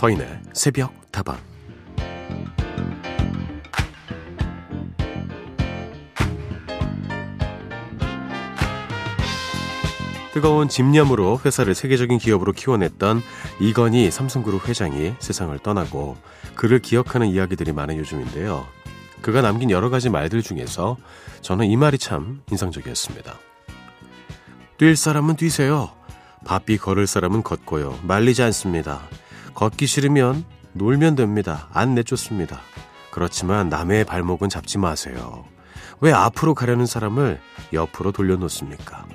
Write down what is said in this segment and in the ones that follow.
서인의 새벽다방. 뜨거운 집념으로 회사를 세계적인 기업으로 키워냈던 이건희 삼성그룹 회장이 세상을 떠나고 그를 기억하는 이야기들이 많은 요즘인데요. 그가 남긴 여러 가지 말들 중에서 저는 이 말이 참 인상적이었습니다. 뛸 사람은 뛰세요. 바삐 걸을 사람은 걷고요. 말리지 않습니다. 걷기 싫으면 놀면 됩니다. 안 내쫓습니다. 그렇지만 남의 발목은 잡지 마세요. 왜 앞으로 가려는 사람을 옆으로 돌려놓습니까?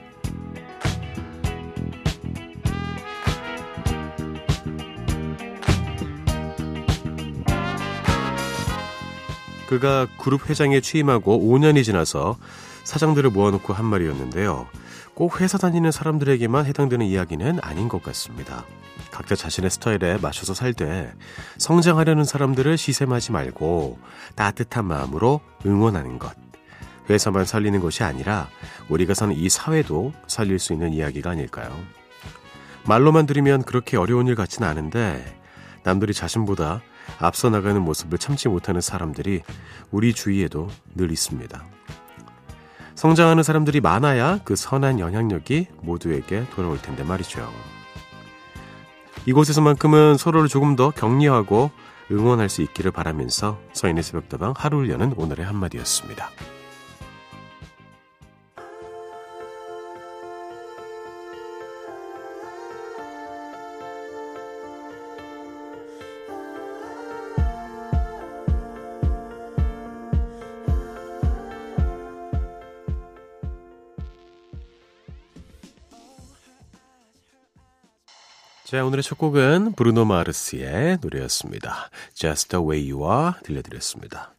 그가 그룹 회장에 취임하고 5년이 지나서 사장들을 모아놓고 한 말이었는데요. 꼭 회사 다니는 사람들에게만 해당되는 이야기는 아닌 것 같습니다. 각자 자신의 스타일에 맞춰서 살되 성장하려는 사람들을 시샘하지 말고 따뜻한 마음으로 응원하는 것. 회사만 살리는 것이 아니라 우리가 사는 이 사회도 살릴 수 있는 이야기가 아닐까요? 말로만 들으면 그렇게 어려운 일 같진 않은데 남들이 자신보다 앞서 나가는 모습을 참지 못하는 사람들이 우리 주위에도 늘 있습니다. 성장하는 사람들이 많아야 그 선한 영향력이 모두에게 돌아올 텐데 말이죠. 이곳에서만큼은 서로를 조금 더 격려하고 응원할 수 있기를 바라면서 서인의 새벽다방 하루를 여는 오늘의 한마디였습니다. 자, 오늘의 첫 곡은 브루노 마르스의 노래였습니다. Just the way you are 들려드렸습니다.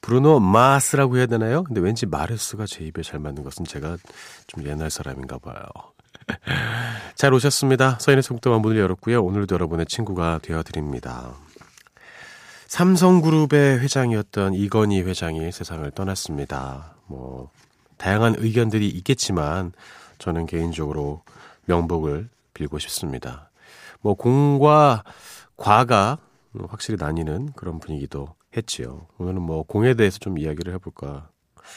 브루노 마스라고 해야 되나요? 근데 왠지 마르스가 제 입에 잘 맞는 것은 제가 좀 옛날 사람인가 봐요. 잘 오셨습니다. 서인의 속도만 문을 열었고요. 오늘도 여러분의 친구가 되어드립니다. 삼성그룹의 회장이었던 이건희 회장이 세상을 떠났습니다. 뭐 다양한 의견들이 있겠지만 저는 개인적으로 명복을 빌고 싶습니다. 뭐 공과 과가 확실히 나뉘는 그런 분위기도 했지요. 오늘은 뭐 공에 대해서 좀 이야기를 해볼까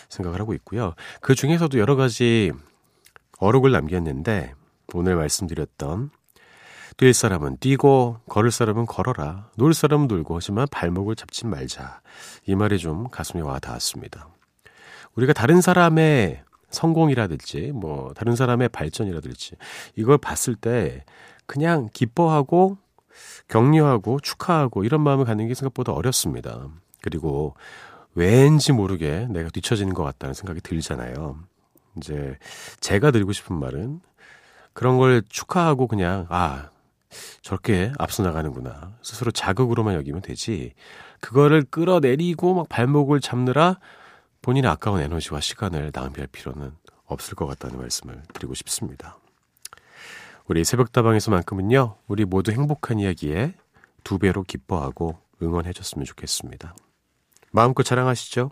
생각을 하고 있고요. 그 중에서도 여러 가지 어록을 남겼는데 오늘 말씀드렸던 뛸 사람은 뛰고 걸을 사람은 걸어라, 놀 사람은 놀고 하지만 발목을 잡지 말자, 이 말이 좀 가슴에 와 닿았습니다. 우리가 다른 사람의 성공이라든지 뭐 다른 사람의 발전이라든지 이걸 봤을 때 그냥 기뻐하고 격려하고 축하하고 이런 마음을 갖는 게 생각보다 어렵습니다. 그리고 왠지 모르게 내가 뒤처지는 것 같다는 생각이 들잖아요. 이제 제가 드리고 싶은 말은 그런 걸 축하하고 그냥 아, 저렇게 앞서 나가는구나, 스스로 자극으로만 여기면 되지, 그거를 끌어내리고 막 발목을 잡느라 본인의 아까운 에너지와 시간을 낭비할 필요는 없을 것 같다는 말씀을 드리고 싶습니다. 우리 새벽다방에서만큼은요, 우리 모두 행복한 이야기에 2배로 기뻐하고 응원해줬으면 좋겠습니다. 마음껏 자랑하시죠.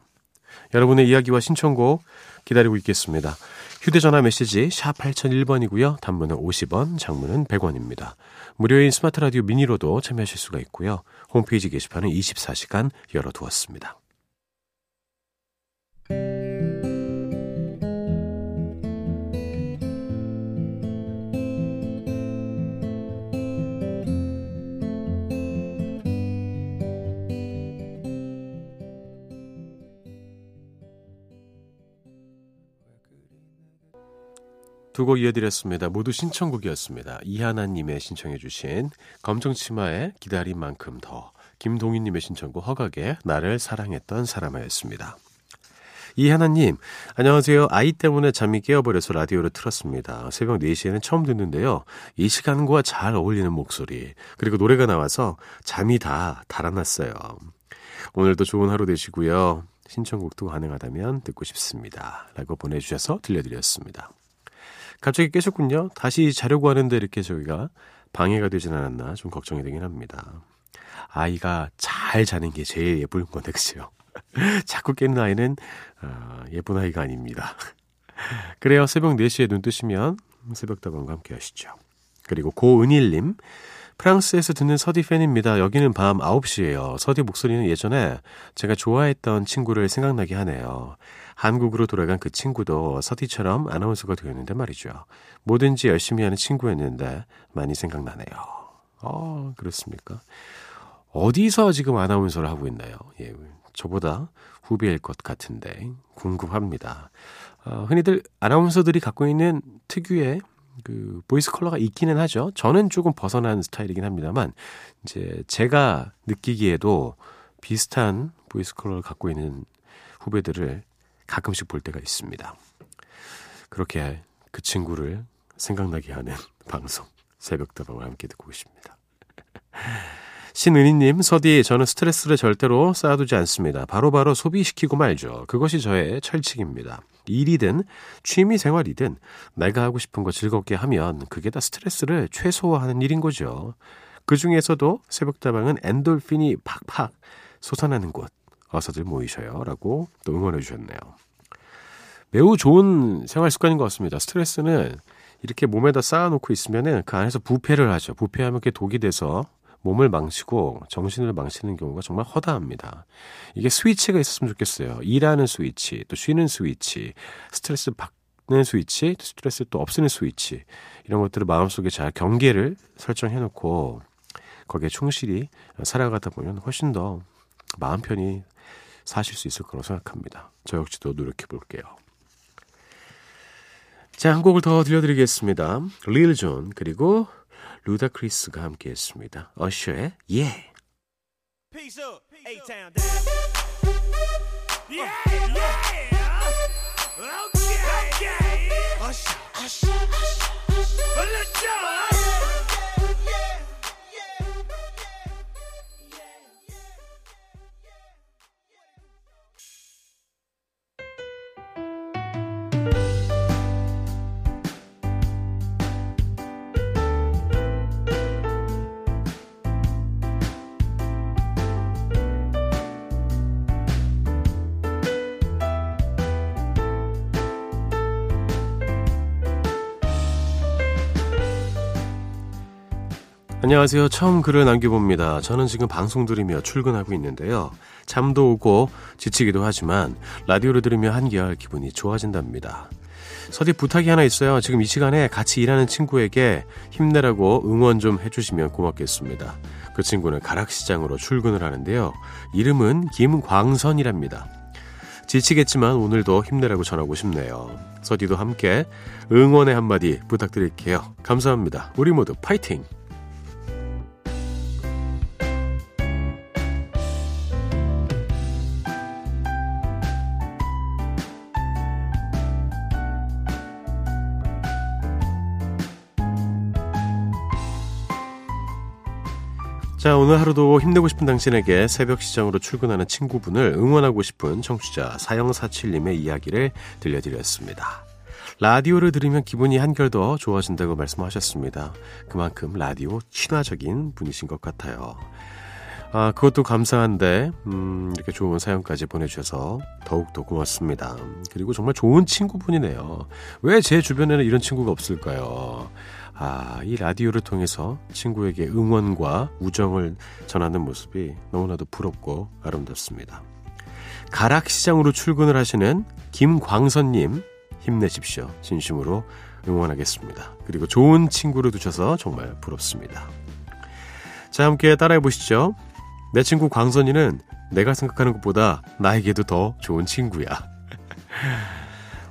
여러분의 이야기와 신청곡 기다리고 있겠습니다. 휴대전화 메시지 샵 8001번이고요. 단문은 50원, 장문은 100원입니다. 무료인 스마트라디오 미니로도 참여하실 수가 있고요. 홈페이지 게시판은 24시간 열어두었습니다. 두 곡 이어드렸습니다. 모두 신청곡이었습니다. 이하나님의 신청해 주신 검정치마의 기다린 만큼 더, 김동희님의 신청곡 허각의 나를 사랑했던 사람이었습니다. 이하나님, 안녕하세요. 아이 때문에 잠이 깨어버려서 라디오를 틀었습니다. 새벽 4시에는 처음 듣는데요. 이 시간과 잘 어울리는 목소리, 그리고 노래가 나와서 잠이 다 달아났어요. 오늘도 좋은 하루 되시고요. 신청곡도 가능하다면 듣고 싶습니다. 라고 보내주셔서 들려드렸습니다. 갑자기 깨셨군요. 다시 자려고 하는데 이렇게 저희가 방해가 되진 않았나 좀 걱정이 되긴 합니다. 아이가 잘 자는 게 제일 예쁜 건데, 그죠? 자꾸 깨는 아이는 예쁜 아이가 아닙니다. 그래요. 새벽 4시에 눈 뜨시면 새벽다방과 함께 하시죠. 그리고 고은일님, 프랑스에서 듣는 서디 팬입니다. 여기는 밤 9시예요. 서디 목소리는 예전에 제가 좋아했던 친구를 생각나게 하네요. 한국으로 돌아간 그 친구도 서디처럼 아나운서가 되었는데 말이죠. 뭐든지 열심히 하는 친구였는데 많이 생각나네요. 그렇습니까? 어디서 지금 아나운서를 하고 있나요? 예, 저보다 후배일 것 같은데 궁금합니다. 흔히들 아나운서들이 갖고 있는 특유의 그 보이스 컬러가 있기는 하죠. 저는 조금 벗어난 스타일이긴 합니다만 이제 제가 느끼기에도 비슷한 보이스 컬러를 갖고 있는 후배들을 가끔씩 볼 때가 있습니다. 그렇게 그 친구를 생각나게 하는 방송 새벽다방을 함께 듣고 계십니다. 신은희님, 서디, 저는 스트레스를 절대로 쌓아두지 않습니다. 바로바로 소비시키고 말죠. 그것이 저의 철칙입니다. 일이든 취미생활이든 내가 하고 싶은 거 즐겁게 하면 그게 다 스트레스를 최소화하는 일인 거죠. 그중에서도 새벽다방은 엔돌핀이 팍팍 솟아나는 곳. 어서들 모이셔요. 라고 또 응원해 주셨네요. 매우 좋은 생활 습관인 것 같습니다. 스트레스는 이렇게 몸에다 쌓아놓고 있으면 그 안에서 부패를 하죠. 부패하면 그게 독이 돼서 몸을 망치고 정신을 망치는 경우가 정말 허다합니다. 이게 스위치가 있었으면 좋겠어요. 일하는 스위치, 또 쉬는 스위치, 스트레스 받는 스위치, 스트레스 또 없애는 스위치. 이런 것들을 마음속에 잘 경계를 설정해놓고 거기에 충실히 살아가다 보면 훨씬 더 마음 편히 사실 수 있을 거라고 생각합니다. 저 역시도 노력해 볼게요. 자, 한 곡을 더 들려드리겠습니다. Lil Jon 그리고 루다크리스가 함께했습니다. 어셔의 예. Peace up, A Town down. Yeah, yeah. Okay, okay. 어셔, 어셔, 어셔. Let's go. 안녕하세요. 처음 글을 남겨봅니다. 저는 지금 방송 들으며 출근하고 있는데요. 잠도 오고 지치기도 하지만 라디오를 들으며 한결 기분이 좋아진답니다. 서디 부탁이 하나 있어요. 지금 이 시간에 같이 일하는 친구에게 힘내라고 응원 좀 해주시면 고맙겠습니다. 그 친구는 가락시장으로 출근을 하는데요. 이름은 김광선이랍니다. 지치겠지만 오늘도 힘내라고 전하고 싶네요. 서디도 함께 응원의 한마디 부탁드릴게요. 감사합니다. 우리 모두 파이팅! 자, 오늘 하루도 힘내고 싶은 당신에게 새벽 시장으로 출근하는 친구분을 응원하고 싶은 청취자 4047님의 이야기를 들려드렸습니다. 라디오를 들으면 기분이 한결 더 좋아진다고 말씀하셨습니다. 그만큼 라디오 친화적인 분이신 것 같아요. 그것도 감사한데 이렇게 좋은 사연까지 보내주셔서 더욱더 고맙습니다. 그리고 정말 좋은 친구분이네요. 왜 제 주변에는 이런 친구가 없을까요? 이 라디오를 통해서 친구에게 응원과 우정을 전하는 모습이 너무나도 부럽고 아름답습니다. 가락시장으로 출근을 하시는 김광선님, 힘내십시오. 진심으로 응원하겠습니다. 그리고 좋은 친구를 두셔서 정말 부럽습니다. 자, 함께 따라해보시죠. 내 친구 광선이는 내가 생각하는 것보다 나에게도 더 좋은 친구야.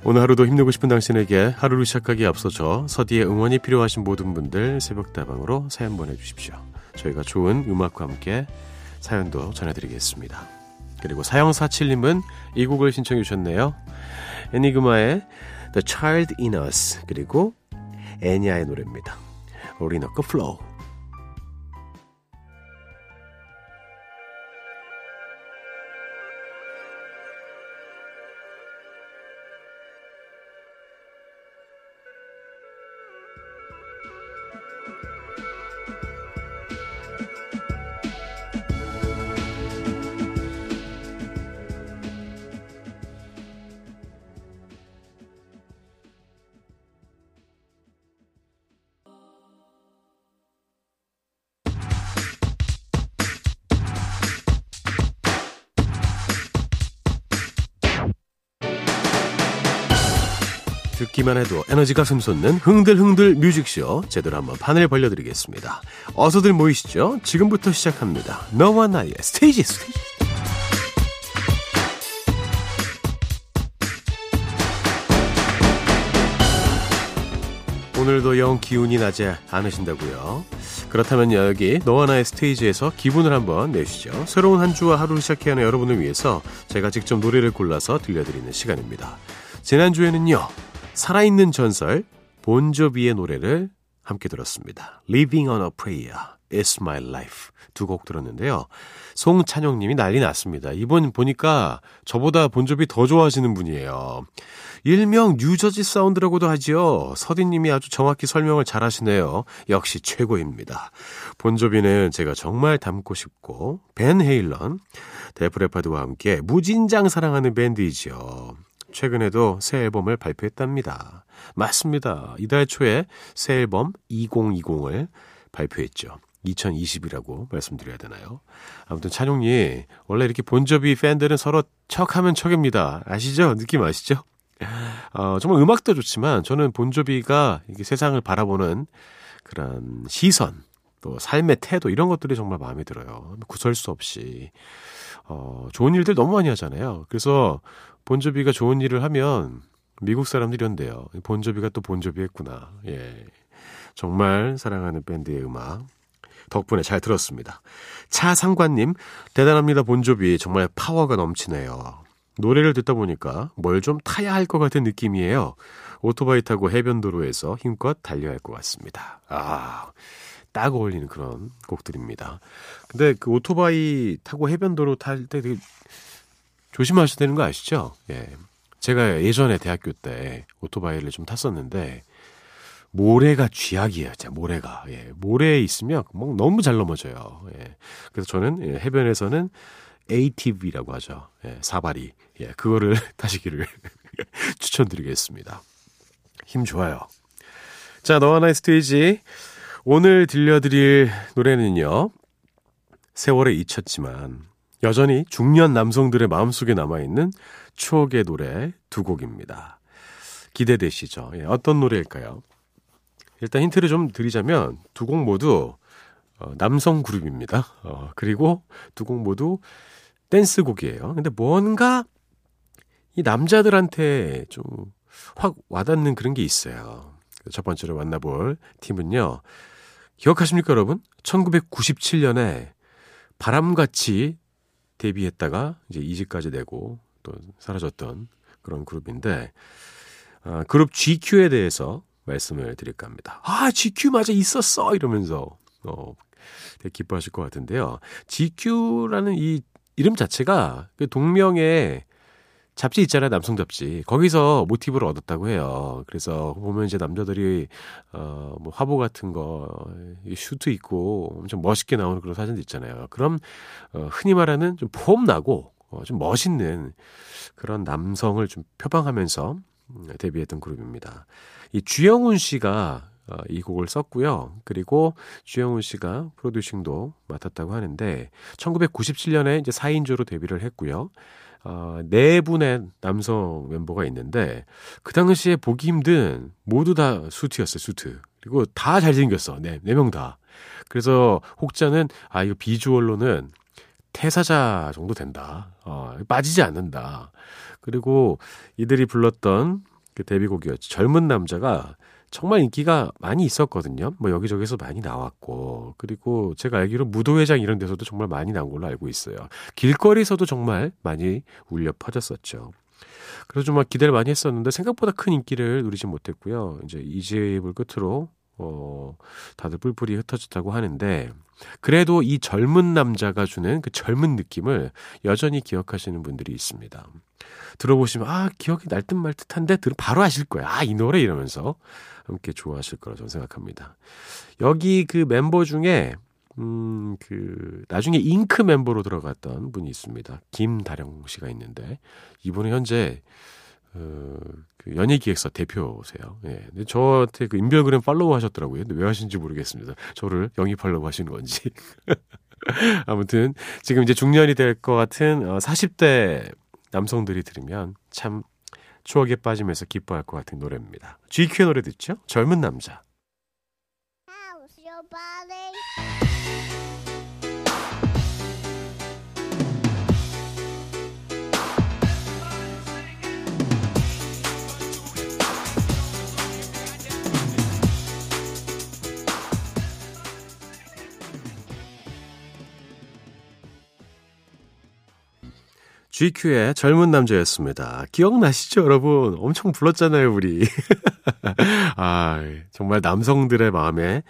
오늘 하루도 힘내고 싶은 당신에게 하루를 시작하기에 앞서 저 서디의 응원이 필요하신 모든 분들 새벽다방으로 사연 보내주십시오. 저희가 좋은 음악과 함께 사연도 전해드리겠습니다. 그리고 4047님은 이 곡을 신청해 주셨네요. 애니그마의 The Child in Us 그리고 애니아의 노래입니다. 오리너크 플로우. 듣기만 해도 에너지가 숨솟는 흥들흥들 뮤직쇼 제대로 한번 판을 벌려드리겠습니다. 어서들 모이시죠. 지금부터 시작합니다. 너와 나의 스테이지. 오늘도 영 기운이 나지 않으신다고요? 그렇다면 여기 너와 나의 스테이지에서 기분을 한번 내시죠. 새로운 한 주와 하루를 시작해야 하는 여러분을 위해서 제가 직접 노래를 골라서 들려드리는 시간입니다. 지난주에는요, 살아있는 전설 본조비의 노래를 함께 들었습니다. Living on a Prayer, It's My Life 두 곡 들었는데요. 송찬영님이 난리 났습니다. 이분 보니까 저보다 본조비 더 좋아하시는 분이에요. 일명 뉴저지 사운드라고도 하지요. 서디님이 아주 정확히 설명을 잘하시네요. 역시 최고입니다. 본조비는 제가 정말 닮고 싶고 벤 헤일런, 데프레파드와 함께 무진장 사랑하는 밴드이지요. 최근에도 새 앨범을 발표했답니다. 맞습니다. 이달 초에 새 앨범 2020을 발표했죠. 2020이라고 말씀드려야 되나요? 아무튼 찬용님, 원래 이렇게 본조비 팬들은 서로 척하면 척입니다. 아시죠? 느낌 아시죠? 정말 음악도 좋지만 저는 본조비가 이게 세상을 바라보는 그런 시선, 또 삶의 태도, 이런 것들이 정말 마음에 들어요. 구설수 없이 좋은 일들 너무 많이 하잖아요. 그래서 본조비가 좋은 일을 하면 미국 사람들이 이런대요. 본조비가 또 본조비 했구나. 예, 정말 사랑하는 밴드의 음악 덕분에 잘 들었습니다. 차상관님, 대단합니다. 본조비 정말 파워가 넘치네요. 노래를 듣다 보니까 뭘 좀 타야 할 것 같은 느낌이에요. 오토바이 타고 해변도로에서 힘껏 달려야 할 것 같습니다. 아, 딱 어울리는 그런 곡들입니다. 근데 그 오토바이 타고 해변도로 탈 때 되게 조심하셔야 되는 거 아시죠? 예. 제가 예전에 대학교 때 오토바이를 좀 탔었는데, 모래가 쥐약이에요. 진짜 모래가. 예. 모래에 있으면 막 너무 잘 넘어져요. 예. 그래서 저는 해변에서는 ATV라고 하죠. 예, 사바리. 예, 그거를 타시기를 추천드리겠습니다. 힘 좋아요. 자, 너와 나의 스테이지. 오늘 들려드릴 노래는요, 세월에 잊혔지만 여전히 중년 남성들의 마음속에 남아있는 추억의 노래 두 곡입니다. 기대되시죠? 예, 어떤 노래일까요? 일단 힌트를 좀 드리자면 두 곡 모두 남성 그룹입니다. 그리고 두 곡 모두 댄스 곡이에요. 근데 뭔가 이 남자들한테 좀 확 와닿는 그런 게 있어요. 첫 번째로 만나볼 팀은요, 기억하십니까 여러분? 1997년에 바람같이 데뷔했다가 이제 이직까지 내고 또 사라졌던 그런 그룹인데, 그룹 GQ에 대해서 말씀을 드릴까 합니다. 아, GQ 맞아, 있었어! 이러면서 되게 기뻐하실 것 같은데요. GQ라는 이 이름 자체가 동명의 잡지 있잖아요. 남성 잡지. 거기서 모티브를 얻었다고 해요. 그래서 보면 이제 남자들이 뭐 화보 같은 거, 슈트 입고 엄청 멋있게 나오는 그런 사진도 있잖아요. 그럼 흔히 말하는 좀 폼나고 좀 멋있는 그런 남성을 좀 표방하면서 데뷔했던 그룹입니다. 이 주영훈 씨가 이 곡을 썼고요. 그리고 주영훈 씨가 프로듀싱도 맡았다고 하는데, 1997년에 이제 4인조로 데뷔를 했고요. 네 분의 남성 멤버가 있는데, 그 당시에 보기 힘든, 모두 다 수트였어요. 수트. 그리고 다 잘생겼어. 네 명 다. 그래서 혹자는 이거 비주얼로는 태사자 정도 된다. 빠지지 않는다. 그리고 이들이 불렀던 그 데뷔곡이었죠. 젊은 남자가 정말 인기가 많이 있었거든요. 뭐 여기저기서 많이 나왔고, 그리고 제가 알기로 무도회장 이런 데서도 정말 많이 나온 걸로 알고 있어요. 길거리에서도 정말 많이 울려 퍼졌었죠. 그래서 정말 기대를 많이 했었는데 생각보다 큰 인기를 누리지 못했고요. 이제 이집을 끝으로 다들 뿔뿔이 흩어졌다고 하는데, 그래도 이 젊은 남자가 주는 그 젊은 느낌을 여전히 기억하시는 분들이 있습니다. 들어보시면 기억이 날 듯 말 듯한데 바로 아실 거예요. 이 노래, 이러면서 함께 좋아하실 거라 저는 생각합니다. 여기 그 멤버 중에 나중에 잉크 멤버로 들어갔던 분이 있습니다. 김다령 씨가 있는데, 이분은 현재 그 연예기획사 대표세요. 예. 근데 저한테 그 인별그램 팔로우 하셨더라고요. 근데 왜 하시는지 모르겠습니다. 저를 영입하려고 하시는 건지. 아무튼 지금 이제 중년이 될 것 같은 40대 남성들이 들으면 참 추억에 빠지면서 기뻐할 것 같은 노래입니다. GQ의 노래 듣죠? 젊은 남자. How's your body? GQ의 젊은 남자였습니다. 기억나시죠, 여러분? 엄청 불렀잖아요, 우리. 아, 정말 남성들의 마음에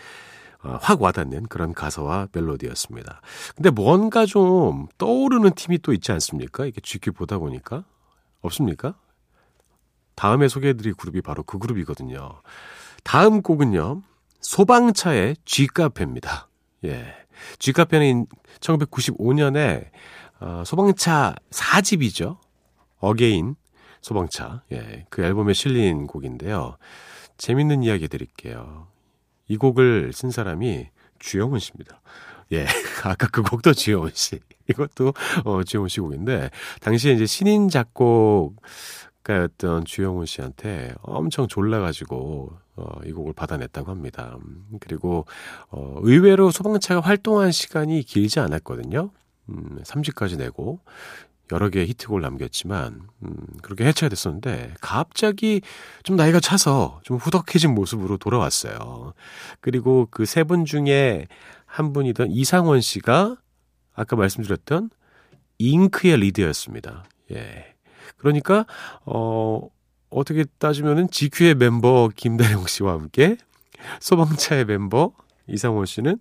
확 와닿는 그런 가사와 멜로디였습니다. 근데 뭔가 좀 떠오르는 팀이 또 있지 않습니까? 이게 GQ 보다 보니까. 없습니까? 다음에 소개해드릴 그룹이 바로 그 그룹이거든요. 다음 곡은요, 소방차의 G카페입니다. 예. G카페는 1995년에 소방차 4집이죠. 어게인 소방차. 예, 그 앨범에 실린 곡인데요. 재밌는 이야기 드릴게요. 이 곡을 쓴 사람이 주영훈 씨입니다. 예, 아까 그 곡도 주영훈 씨. 이것도 주영훈 씨 곡인데 당시에 이제 신인 작곡가였던 주영훈 씨한테 엄청 졸라가지고 이 곡을 받아냈다고 합니다. 그리고 의외로 소방차가 활동한 시간이 길지 않았거든요. 3집까지 내고 여러 개의 히트곡을 남겼지만 그렇게 해체가 됐었는데 갑자기 좀 나이가 차서 좀 후덕해진 모습으로 돌아왔어요. 그리고 그 세 분 중에 한 분이던 이상원 씨가 아까 말씀드렸던 잉크의 리드였습니다. 예. 그러니까 어떻게 따지면은 GQ의 멤버 김다영 씨와 함께 소방차의 멤버 이상원 씨는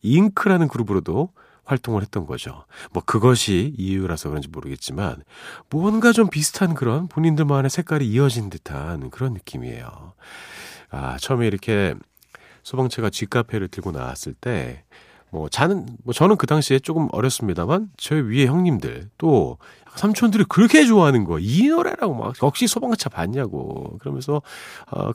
잉크라는 그룹으로도 활동을 했던 거죠. 뭐 그것이 이유라서 그런지 모르겠지만 뭔가 좀 비슷한 그런 본인들만의 색깔이 이어진 듯한 그런 느낌이에요. 아, 처음에 이렇게 소방차가 G카페를 들고 나왔을 때 저는 그 당시에 조금 어렸습니다만 저희 위에 형님들 또 삼촌들이 그렇게 좋아하는 거야. 이 노래라고 막 역시 소방차 봤냐고 그러면서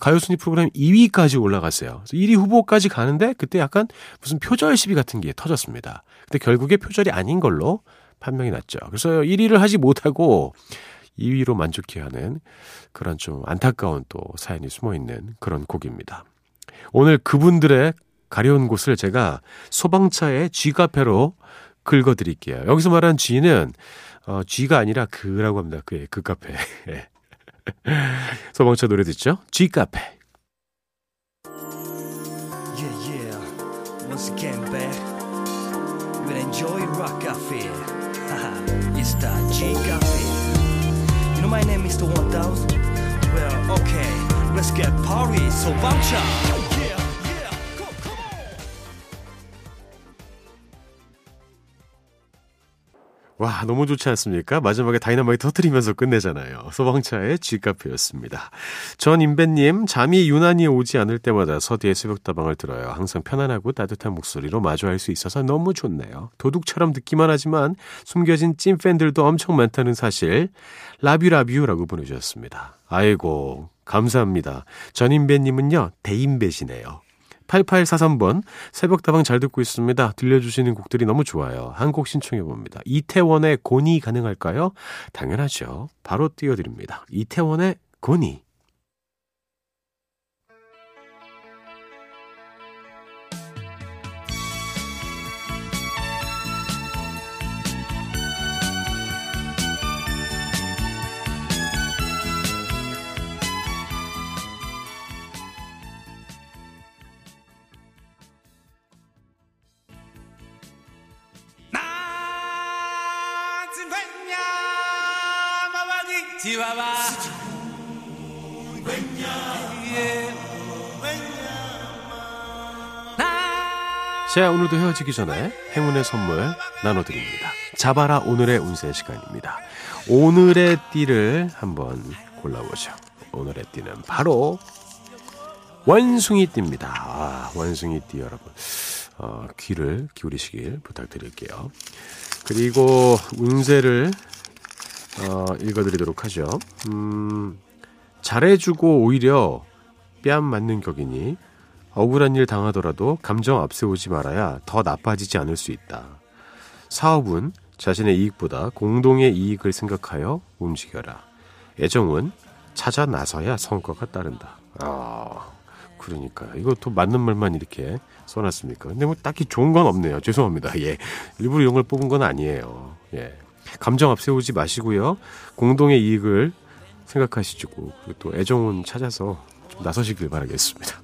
가요순위 프로그램 2위까지 올라갔어요. 1위 후보까지 가는데 그때 약간 무슨 표절 시비 같은 게 터졌습니다. 근데 결국에 표절이 아닌 걸로 판명이 났죠. 그래서 1위를 하지 못하고 2위로 만족해야 하는 그런 좀 안타까운 또 사연이 숨어있는 그런 곡입니다. 오늘 그분들의 가려운 곳을 제가 소방차의 G카페로 긁어드릴게요. 여기서 말한 G는 G가 아니라 그라고 합니다. 그 카페. 소방차 노래 듣죠? G카페. Yeah, yeah. Once again back. We'll enjoy rock cafe. It's the Gcafe. You know my name is the 1000. Well, okay. Let's get party. 소방차. 와, 너무 좋지 않습니까? 마지막에 다이너마이트 터뜨리면서 끝내잖아요. 소방차의 G카페였습니다. 전 임배님, 잠이 유난히 오지 않을 때마다 서디의 새벽다방을 들어요. 항상 편안하고 따뜻한 목소리로 마주할 수 있어서 너무 좋네요. 도둑처럼 듣기만 하지만 숨겨진 찐팬들도 엄청 많다는 사실. 라뷰라뷰라고 보내주셨습니다. 아이고, 감사합니다. 전 임배님은요, 대임배시네요. 8843번 새벽다방 잘 듣고 있습니다. 들려주시는 곡들이 너무 좋아요. 한 곡 신청해봅니다. 이태원의 고니 가능할까요? 당연하죠. 바로 띄워드립니다. 이태원의 고니. 지와와 자, 오늘도 헤어지기 전에 행운의 선물 나눠드립니다. 잡아라 오늘의 운세 시간입니다. 오늘의 띠를 한번 골라보죠. 오늘의 띠는 바로 원숭이 띠입니다. 아, 원숭이 띠 여러분, 귀를 기울이시길 부탁드릴게요. 그리고 운세를 읽어드리도록 하죠. 잘해주고 오히려 뺨 맞는 격이니 억울한 일 당하더라도 감정 앞세우지 말아야 더 나빠지지 않을 수 있다. 사업은 자신의 이익보다 공동의 이익을 생각하여 움직여라. 애정은 찾아 나서야 성과가 따른다. 아, 그러니까 이것도 맞는 말만 이렇게 써놨습니까? 근데 뭐 딱히 좋은 건 없네요. 죄송합니다. 예, 일부러 이런 걸 뽑은 건 아니에요. 예, 감정 앞세우지 마시고요. 공동의 이익을 생각하시고 그리고 또 애정은 찾아서 좀 나서시길 바라겠습니다.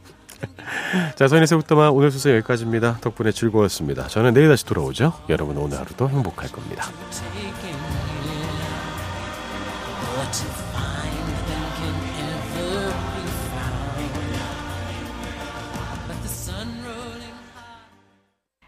자, 서인의 새벽다방 오늘 순서 여기까지입니다. 덕분에 즐거웠습니다. 저는 내일 다시 돌아오죠. 여러분 오늘 하루도 행복할 겁니다.